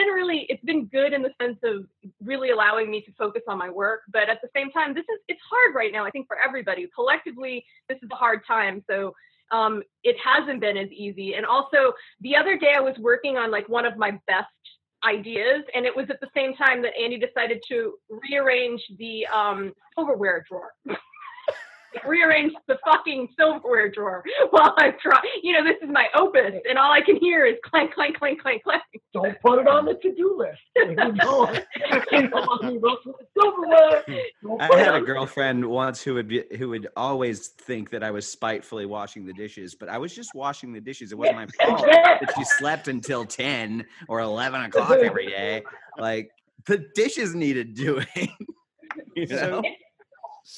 been good in the sense of really allowing me to focus on my work. But at the same time, it's hard right now, I think, for everybody. Collectively, this is a hard time. So it hasn't been as easy. And also the other day I was working on like one of my best ideas, and it was at the same time that Andy decided to rearrange the silverware drawer. Rearrange the fucking silverware drawer while I try. You know, this is my opus, and all I can hear is clank, clank, clank, clank, clank. Don't put it on the to-do list. I had a girlfriend once who would always think that I was spitefully washing the dishes, but I was just washing the dishes. It wasn't my fault that she slept until 10 or 11 o'clock every day. Like, the dishes needed doing. You know?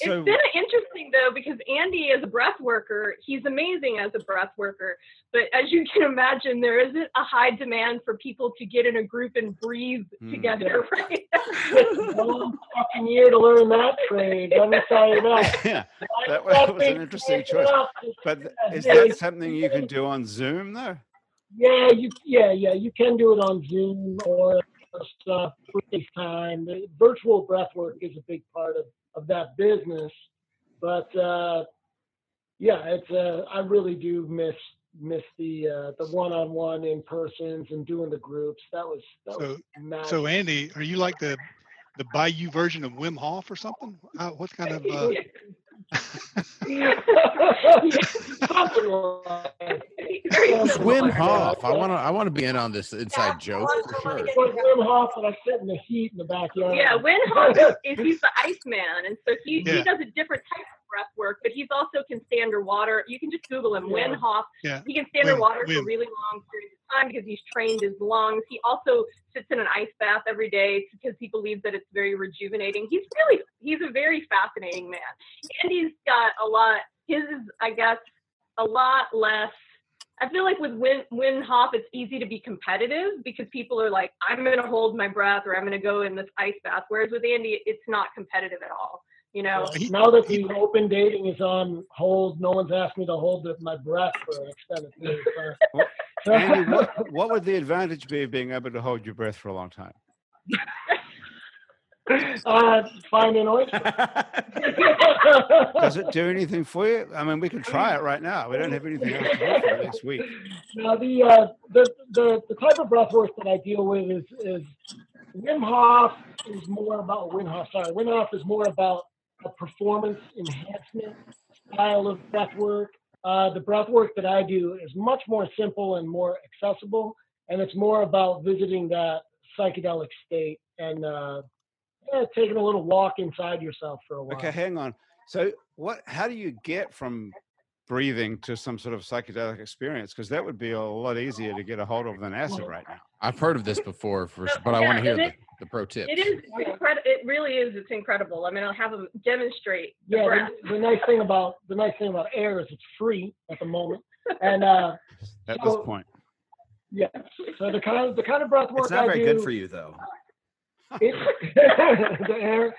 It's been interesting, though, because Andy is a breath worker. He's amazing as a breath worker. But as you can imagine, there isn't a high demand for people to get in a group and breathe together, right? One fucking year to learn that trade. Let me tell you that. Yeah, that was an interesting choice. But is that something you can do on Zoom, though? Yeah, you can do it on Zoom or FaceTime. The virtual breath work is a big part of that business, but I really do miss the one-on-one in persons and doing the groups. That was magic. So Andy, are you like the Bayou version of Wim Hof or something? What kind of Wim Hof? I want to be in on this inside joke. For sure. Wim Hof, and I sit in the heat in the backyard. Yeah, Wim Hof he's the Iceman, and so he does a different type of breath work, but he's also can stay underwater. You can just Google him, Wim Hof. Yeah. He can stay underwater for really long periods of time because he's trained his lungs. He also sits in an ice bath every day because he believes that it's very rejuvenating. He's a very fascinating man, and he's got a lot. His is, I guess, a lot less. I feel like with Wim Hof, it's easy to be competitive because people are like, I'm going to hold my breath or I'm going to go in this ice bath. Whereas with Andy, it's not competitive at all. You know, now that the open dating is on hold, no one's asked me to hold my breath for an extended period of time. Andy, what would the advantage be of being able to hold your breath for a long time? Find an oyster. Does it do anything for you? I mean, we can try it right now. We don't have anything else for this week. Now, the type of breath work that I deal with is Wim Hof is more about a performance enhancement style of breath work. The breath work that I do is much more simple and more accessible, and it's more about visiting that psychedelic state and taking a little walk inside yourself for a while. Okay, hang on. So how do you get from breathing to some sort of psychedelic experience? Because that would be a lot easier to get a hold of than acid right now. I've heard of this before, but I want to hear the pro tips. It is incredible. It really is. It's incredible. I mean, I'll have them demonstrate. Yeah, the nice thing about air is it's free at the moment. And at this point. Yeah. So the kind of breath work I do. It's not very good for you, though. The air,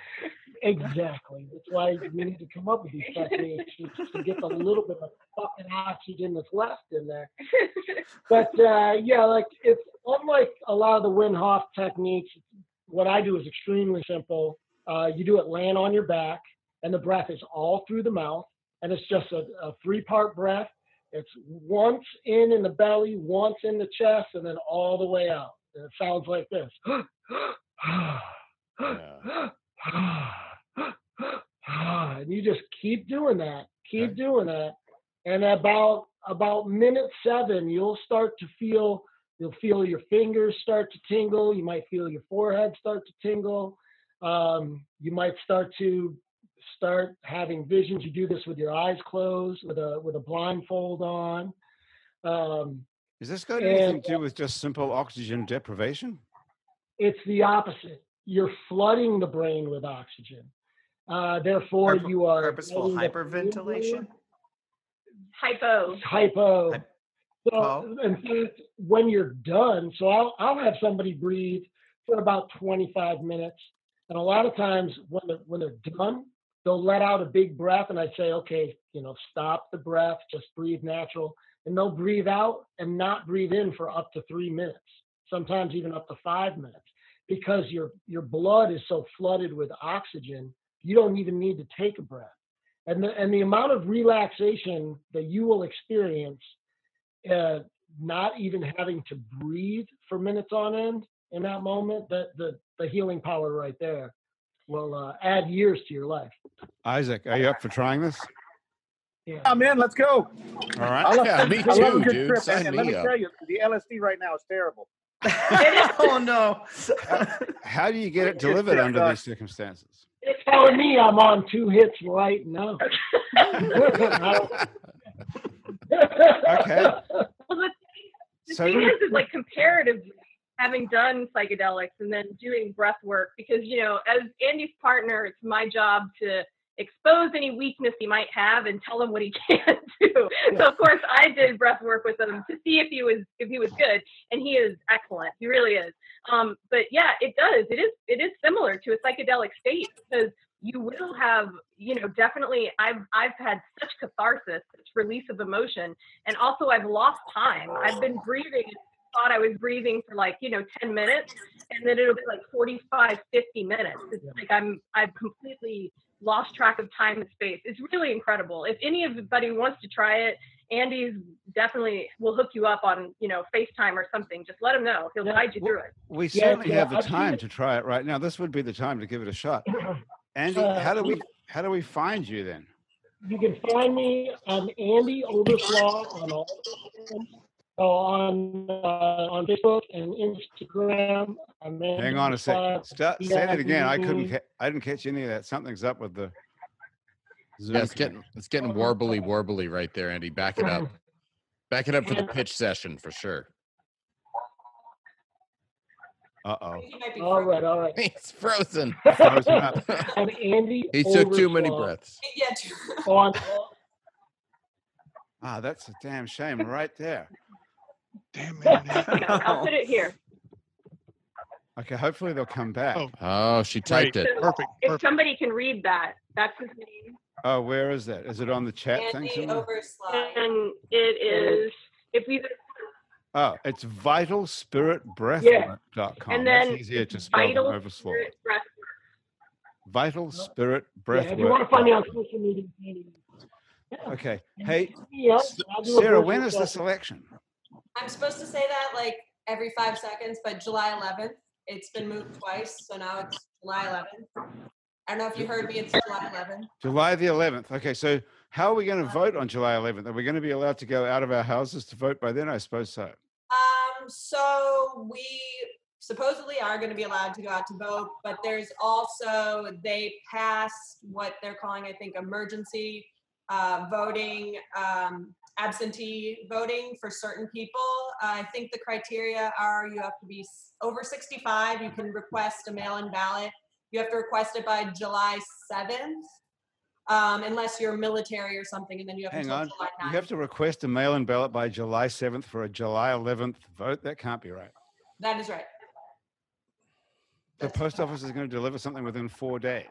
exactly. That's why we need to come up with these techniques to get a little bit of fucking oxygen that's left in there. But it's unlike a lot of the Wim Hof techniques. What I do is extremely simple. You do it laying on your back, and the breath is all through the mouth, and it's just a three-part breath. It's once in the belly, once in the chest, and then all the way out. And it sounds like this. And you just keep doing that, and about minute 7, you'll feel your fingers start to tingle. You might feel your forehead start to tingle. You might start having visions. You do this with your eyes closed, with a blindfold on. Is this got anything to do with just simple oxygen deprivation? It's the opposite. You're flooding the brain with oxygen. Therefore, you are purposeful hyperventilation. Hypo. So, and so when you're done, so I'll have somebody breathe for about 25 minutes. And a lot of times when they're done, they'll let out a big breath. And I say, okay, stop the breath, just breathe natural. And they'll breathe out and not breathe in for up to 3 minutes, sometimes even up to 5 minutes, because your blood is so flooded with oxygen, you don't even need to take a breath. And the amount of relaxation that you will experience, not even having to breathe for minutes on end in that moment, that the healing power right there will add years to your life. Isaac, are you up for trying this? Yeah. I'm in. Let's go. All right. Me too, dude. Sign me up. Let me tell you, the LSD right now is terrible. Oh, no. How do you get it delivered under these circumstances? You're telling me I'm on 2 hits right now. Okay. Well, the thing is, like, comparatively, having done psychedelics and then doing breath work, because, as Andy's partner, it's my job to expose any weakness he might have and tell him what he can't do. So of course I did breath work with him to see if he was good, and he is excellent. He really is. But yeah, it does. It is similar to a psychedelic state, because you will have, definitely I've had such catharsis, such release of emotion, and also I've lost time. I've been breathing, thought I was breathing for 10 minutes, and then it'll be 45, 50 minutes. It's like I've completely lost track of time and space. It's really incredible. If anybody wants to try it, Andy's definitely will hook you up on, FaceTime or something. Just let him know. He'll guide you through it. We certainly have the time to try it right now. This would be the time to give it a shot. Andy, how do we find you then? You can find me on Andy Overslaugh on Facebook and Instagram. Hang on a second. Say that again. I didn't catch any of that. Something's up with the Zoom. Yeah, it's getting warbly right there, Andy. Back it up. Back it up for the pitch session for sure. Uh-oh. All right. He's frozen. And Andy he took too many breaths. Yeah. That's a damn shame right there. Damn it! I'll put it here. Okay, hopefully they'll come back. Oh, she typed it. So perfect. If somebody can read that, that's his name. Oh, where is that? Is it on the chat thing? Overslide. And it is. If we. Oh, it's vitalspiritbreathwork.com. And then that's easier to spell than Overslaw. Vital Spirit Breathwork. Yeah, if you want to find me on social media. Okay. Hey, Sarah, when is this election? I'm supposed to say that every 5 seconds, but July 11th. It's been moved twice, so now it's July 11th. I don't know if you heard me. It's July 11th. July the 11th. Okay, so how are we going to vote on July 11th? Are we going to be allowed to go out of our houses to vote by then? I suppose so. So we supposedly are going to be allowed to go out to vote, but there's also, they passed what they're calling, I think, emergency voting, absentee voting for certain people. I think the criteria are you have to be over 65. You can request a mail-in ballot. You have to request it by July 7th, unless you're military or something, and then you have until July 9th. You have to request a mail-in ballot by July 7th for a July 11th vote? That can't be right. That is right. The post office is going to deliver something within 4 days.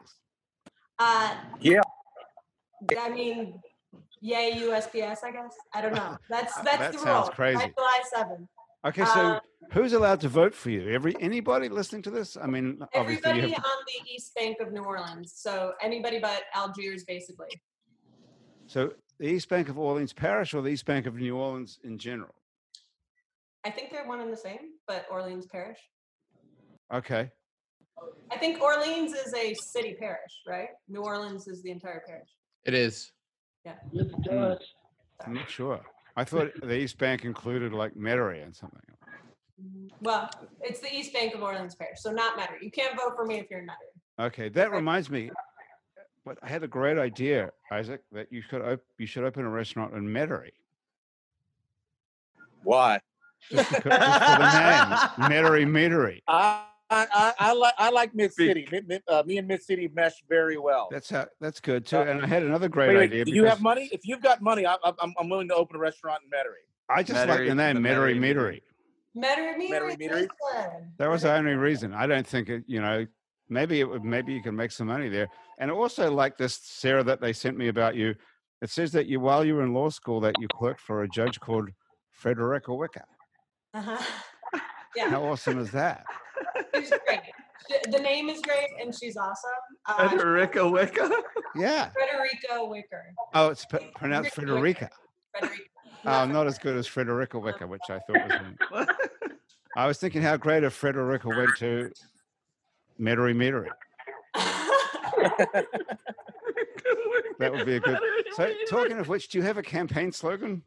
Yeah. I mean, yay USPS, I guess. I don't know. That's the rule. That sounds crazy. By July 7th. Okay, so who's allowed to vote for you? Anybody listening to this? I mean, obviously everybody on the East Bank of New Orleans. So anybody but Algiers, basically. So the East Bank of Orleans Parish or the East Bank of New Orleans in general? I think they're one and the same, but Orleans Parish. Okay. I think Orleans is a city parish, right? New Orleans is the entire parish. It is. Yeah. I'm not sure. I thought the East Bank included Metairie and something. Well, it's the East Bank of Orleans Parish, so not Metairie. You can't vote for me if you're in Metairie. Okay, that reminds me. But I had a great idea, Isaac, that you should open a restaurant in Metairie. Why? Just for the name, Metairie Meatery. I like Mid City. Me and Mid City mesh very well. That's good too. And I had another great idea. Do you have money? If you've got money, I'm willing to open a restaurant in Meatery. I just like the name Meatery. That was the only reason. I don't think it, you know. Maybe you can make some money there. And also like this, Sarah, that they sent me about you. It says that you, while you were in law school, that you clerked for a judge called Fredericka Wicker. Uh-huh. Yeah. How awesome is that? She's great. The name is great, and she's awesome. Fredericka Wicker? Yeah. Fredericka Wicker. Oh, it's pronounced Fredericka. Fredericka. Not as good as Fredericka Wicker, which I thought was... I was thinking how great if Fredericka went to... Meatery. That would be a good. So, talking of which, do you have a campaign slogan?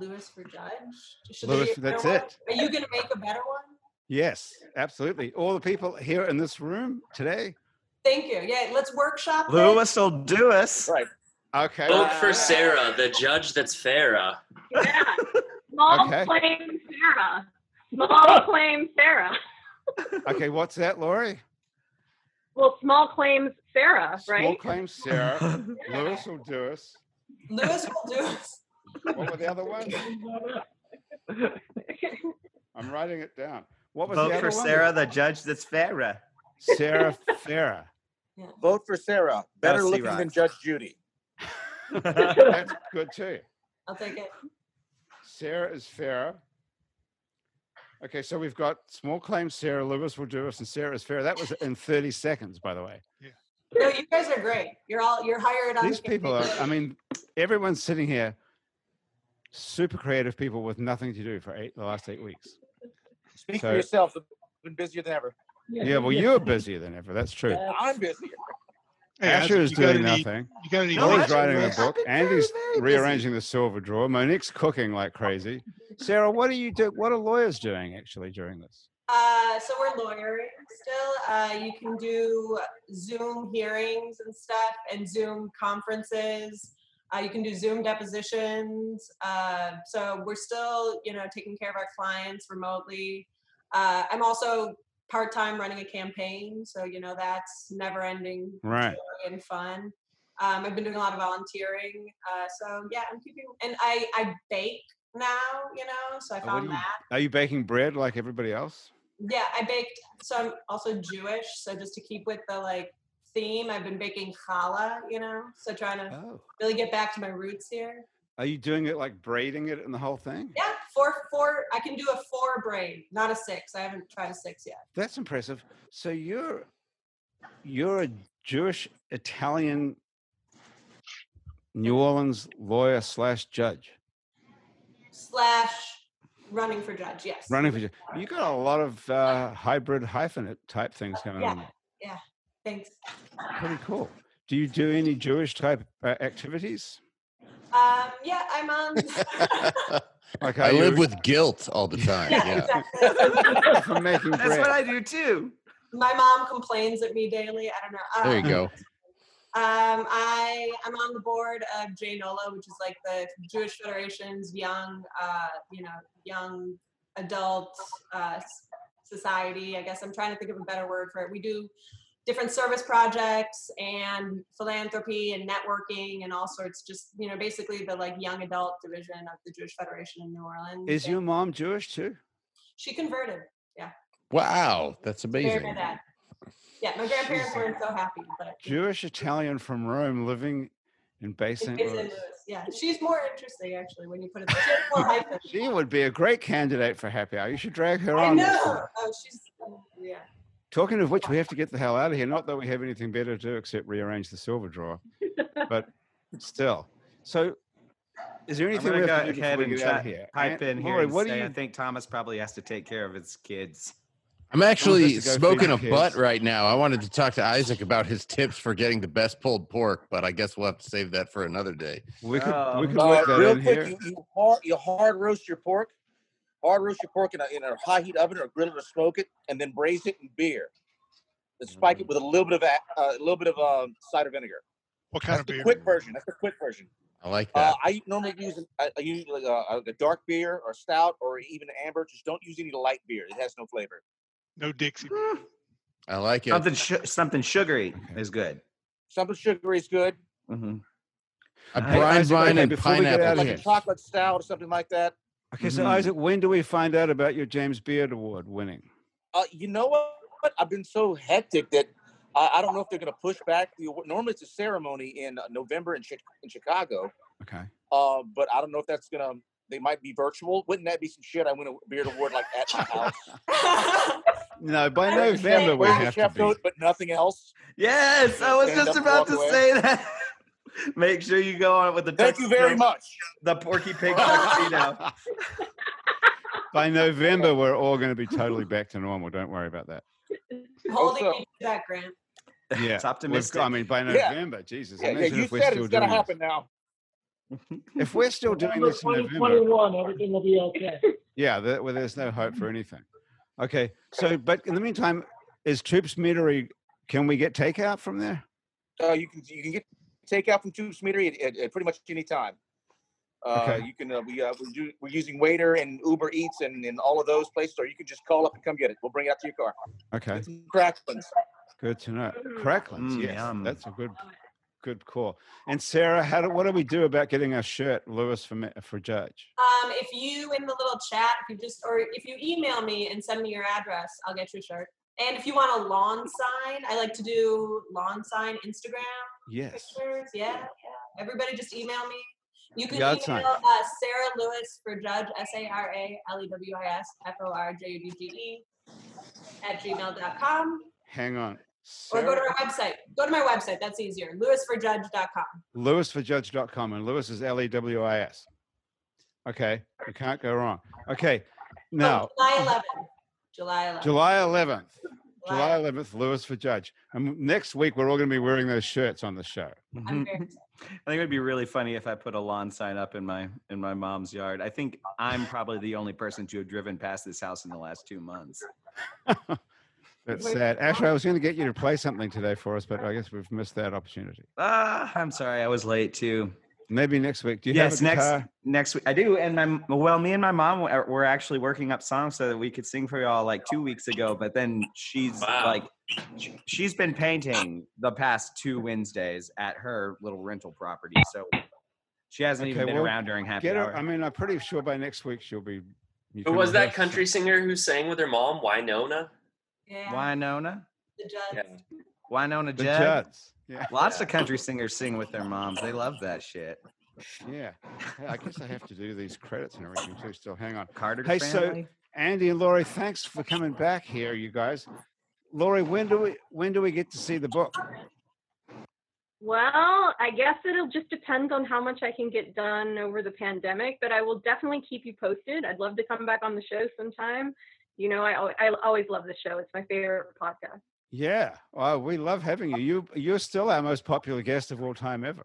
Lewis for Judge. Lewis, that's it. Are you going to make a better one? Yes, absolutely. All the people here in this room today. Thank you. Yeah, let's workshop. Lewis will do us. Right. Okay. Vote for Sarah, the judge that's Farah. Yeah. Mom claim Sarah. Mom claim Sarah. Okay, what's that, Lori? Well, small claims Sarah, right? Small claims Sarah. Lewis will do us. Lewis will do us. What were the other ones? I'm writing it down. What was the other one? Vote for Sarah, the judge that's Farah. Sarah Farah. Yeah. Vote for Sarah. Better looking than Judge Judy. That's good too. I'll take it. Sarah is Farah. Okay, so we've got small claims, Sarah Lewis will do us, and Sarah is fair. That was in 30 seconds, by the way. Yeah. No, you guys are great. You're hired on. These people are, I mean, everyone's sitting here, super creative people with nothing to do for the last 8 weeks. Speak for yourself. I've been busier than ever. Yeah, well, you're busier than ever. That's true. I'm busier. Hey, Asher is doing nothing. Lori's writing a book. Andy's rearranging the silver drawer. Monique's cooking like crazy. Sarah, what do you do? What are lawyers doing actually during this? So we're lawyering still. You can do Zoom hearings and stuff, and Zoom conferences. You can do Zoom depositions. So we're still, taking care of our clients remotely. I'm also part-time running a campaign, so that's never-ending, right? And fun. I've been doing a lot of volunteering, so yeah, I'm keeping. And I bake now, so I found that. Are you baking bread like everybody else? Yeah, I baked. So I'm also Jewish, so just to keep with the theme, I've been baking challah, so trying to really get back to my roots here. Are you doing it like braiding it and the whole thing? Yeah, four. I can do a 4 braid, not a 6. I haven't tried a 6 yet. That's impressive. So you're a Jewish Italian New Orleans lawyer / judge / running for judge. Yes, running for judge. You got a lot of hybrid hyphenate type things going on. Yeah. Thanks. Pretty cool. Do you do any Jewish type activities? Yeah, I'm on. Okay, I live with guilt all the time. Yeah, exactly. For making bread. That's what I do too. My mom complains at me daily. I don't know. There you go. I'm on the board of JNOLA, which is like the Jewish Federation's young adult society. I guess I'm trying to think of a better word for it. We do different service projects and philanthropy and networking and all sorts, just, basically the young adult division of the Jewish Federation in New Orleans. Is your mom Jewish too? She converted. Yeah. Wow. That's amazing. Yeah. My grandparents weren't so happy, but Jewish Italian from Rome living in St. Louis. Yeah. She's more interesting actually, when you put it. She would be a great candidate for Happy Hour. You should drag her on. I know. Oh, she's, yeah. Talking of which, we have to get the hell out of here. Not that we have anything better to do except rearrange the silver drawer, but still. So, is there anything we have to do before we get out of here? Pipe in here and say, I think Thomas probably has to take care of his kids. I'm actually smoking a butt right now. I wanted to talk to Isaac about his tips for getting the best pulled pork, but I guess we'll have to save that for another day. We could work that in here. Real quick, you hard roast your pork. Hard roast your pork in a high heat oven, or grill it, or smoke it, and then braise it in beer. And spike it with a little bit of cider vinegar. What kind of beer? Quick version. That's the quick version. I like that. I normally use a dark beer or stout or even amber. Just don't use any light beer. It has no flavor. No Dixie. I like it. Something sugary is good. Something sugary is good. Mm-hmm. A brine vine and pineapple. Like a chocolate stout or something like that. Okay, so Isaac, when do we find out about your James Beard Award winning? You know what? I've been so hectic that I don't know if they're going to push back the award. Normally it's a ceremony in November in Chicago. Okay. But I don't know if that's going to... They might be virtual. Wouldn't that be some shit? I win a Beard Award like at my house. No, by November we have to be. But nothing else. Yes, I was just about to say that. Make sure you go on with the. Thank you very much. The Porky Pig tuxedo. By November, we're all going to be totally back to normal. Don't worry about that. Holding into that, Graham. Yeah, it's optimistic. I mean, by November, yeah. Jesus. Yeah, you if said it's going to happen now. If we're still doing this in November, everything will be okay. Yeah, well, there's no hope for anything. Okay, so but in the meantime, is Toups Meatery? Can we get takeout from there? You can get takeout from Toups Meatery at pretty much any time. Okay. You can we're using Waiter and Uber Eats and all of those places, or you can just call up and come get it. We'll bring it out to your car. Okay. Cracklins. Good to know. Cracklins. Yes, that's a good call. And Sara, what do we do about getting our shirt, Lewis, for Judge? If you in the little chat, if you email me and send me your address, I'll get your shirt. And if you want a lawn sign, I like to do lawn sign Instagram. Yes. Pictures. Yeah. Everybody just email me. You can email Sara Lewis for Judge, SaraLewisforjudge @gmail.com. Hang on. Sara? Or go to our website. Go to my website. That's easier. LewisforJudge.com. LewisforJudge.com. And Lewis is LEWIS. Okay. You can't go wrong. Okay. Now. July 11th, Lewis for Judge. And next week, we're all going to be wearing those shirts on the show. I'm very excited. I think it would be really funny if I put a lawn sign up in my mom's yard. I think I'm probably the only person to have driven past this house in the last 2 months. That's sad. Asher, I was going to get you to play something today for us, but I guess we've missed that opportunity. I'm sorry. I was late, too. Maybe next week. Do you have a guitar? Next week. I do. And me and my mom were actually working up songs so that we could sing for y'all like 2 weeks ago. But then she's been painting the past 2 Wednesdays at her little rental property. So she hasn't even been around during Happy Hour. I mean, I'm pretty sure by next week she'll be. Who was that country singer who sang with her mom, Winona? Yeah. Winona? The Judds. Yeah. Winona Judd. The Judds. Yeah. Lots of country singers sing with their moms. They love that shit. Yeah. I guess I have to do these credits and everything too. Still, hang on. Carter family. So Andy and Lori, thanks for coming back here, you guys. Lori, when do we get to see the book? Well, I guess it'll just depend on how much I can get done over the pandemic, but I will definitely keep you posted. I'd love to come back on the show sometime. You know, I always love the show. It's my favorite podcast. Yeah. Well, we love having you. You're still our most popular guest of all time ever.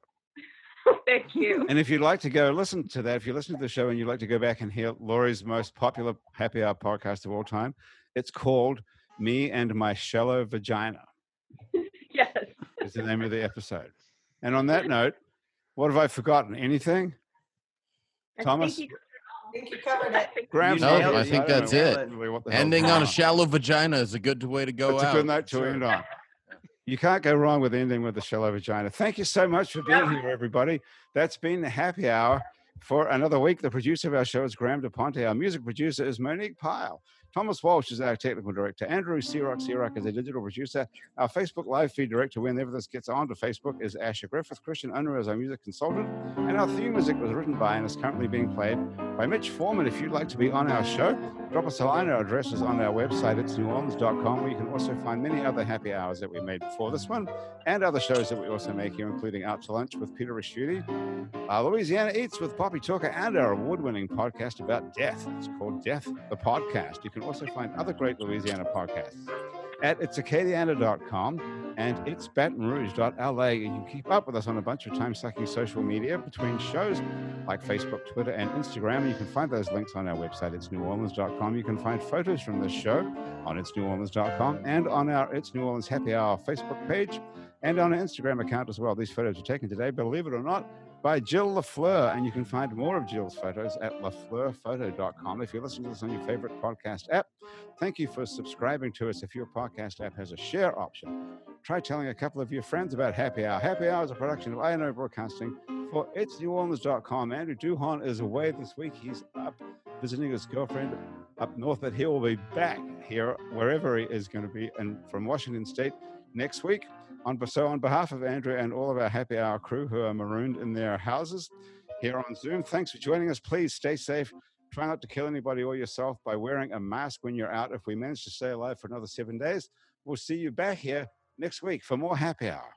Thank you. And if you'd like to go listen to that, if you listen to the show and you'd like to go back and hear Lori's most popular Happy Hour podcast of all time, it's called Me and My Shallow Vagina. Yes. Is the name of the episode. And on that note, what have I forgotten? Anything? Thomas? I think you covered it. Graham, I think that's it. Ending on a shallow vagina is a good way to go out. It's a good night to end on. You can't go wrong with ending with a shallow vagina. Thank you so much for being here, everybody. That's been the Happy Hour for another week. The producer of our show is Graham DePonte. Our music producer is Monique Pyle. Thomas Walsh is our technical director. Andrew Searock is a digital producer. Our Facebook live feed director, whenever this gets onto Facebook, is Asher Griffith. Christian Unruh is our music consultant. And our theme music was written by and is currently being played by Mitch Foreman. If you'd like to be on our show, drop us a line. Our address is on our website. It's neworleans.com, where you can also find many other Happy Hours that we made before this one and other shows that we also make here, including Out to Lunch with Peter Ricciuti, Louisiana Eats with Poppy Tucker, and our award-winning podcast about death. It's called Death the Podcast. You can also find other great Louisiana podcasts at itsacadiana.com and itsbatonrouge.la. You can keep up with us on a bunch of time-sucking social media between shows like Facebook, Twitter, and Instagram. You can find those links on our website, itsneworleans.com. You can find photos from this show on itsneworleans.com and on our It's New Orleans Happy Hour Facebook page and on our Instagram account as well. These photos are taken today, believe it or not, by Jill LaFleur. And you can find more of Jill's photos at lafleurphoto.com if you're listening to this on your favorite podcast app. Thank you for subscribing to us. If your podcast app has a share option, try telling a couple of your friends about Happy Hour. Happy Hour is a production of I&O Broadcasting for itsneworleans.com. Andrew Duhon is away this week. He's up visiting his girlfriend up north, but he will be back here, wherever he is going to be, and from Washington State next week. So on behalf of Andrew and all of our Happy Hour crew who are marooned in their houses here on Zoom, thanks for joining us. Please stay safe. Try not to kill anybody or yourself by wearing a mask when you're out. If we manage to stay alive for another 7 days, we'll see you back here next week for more Happy Hour.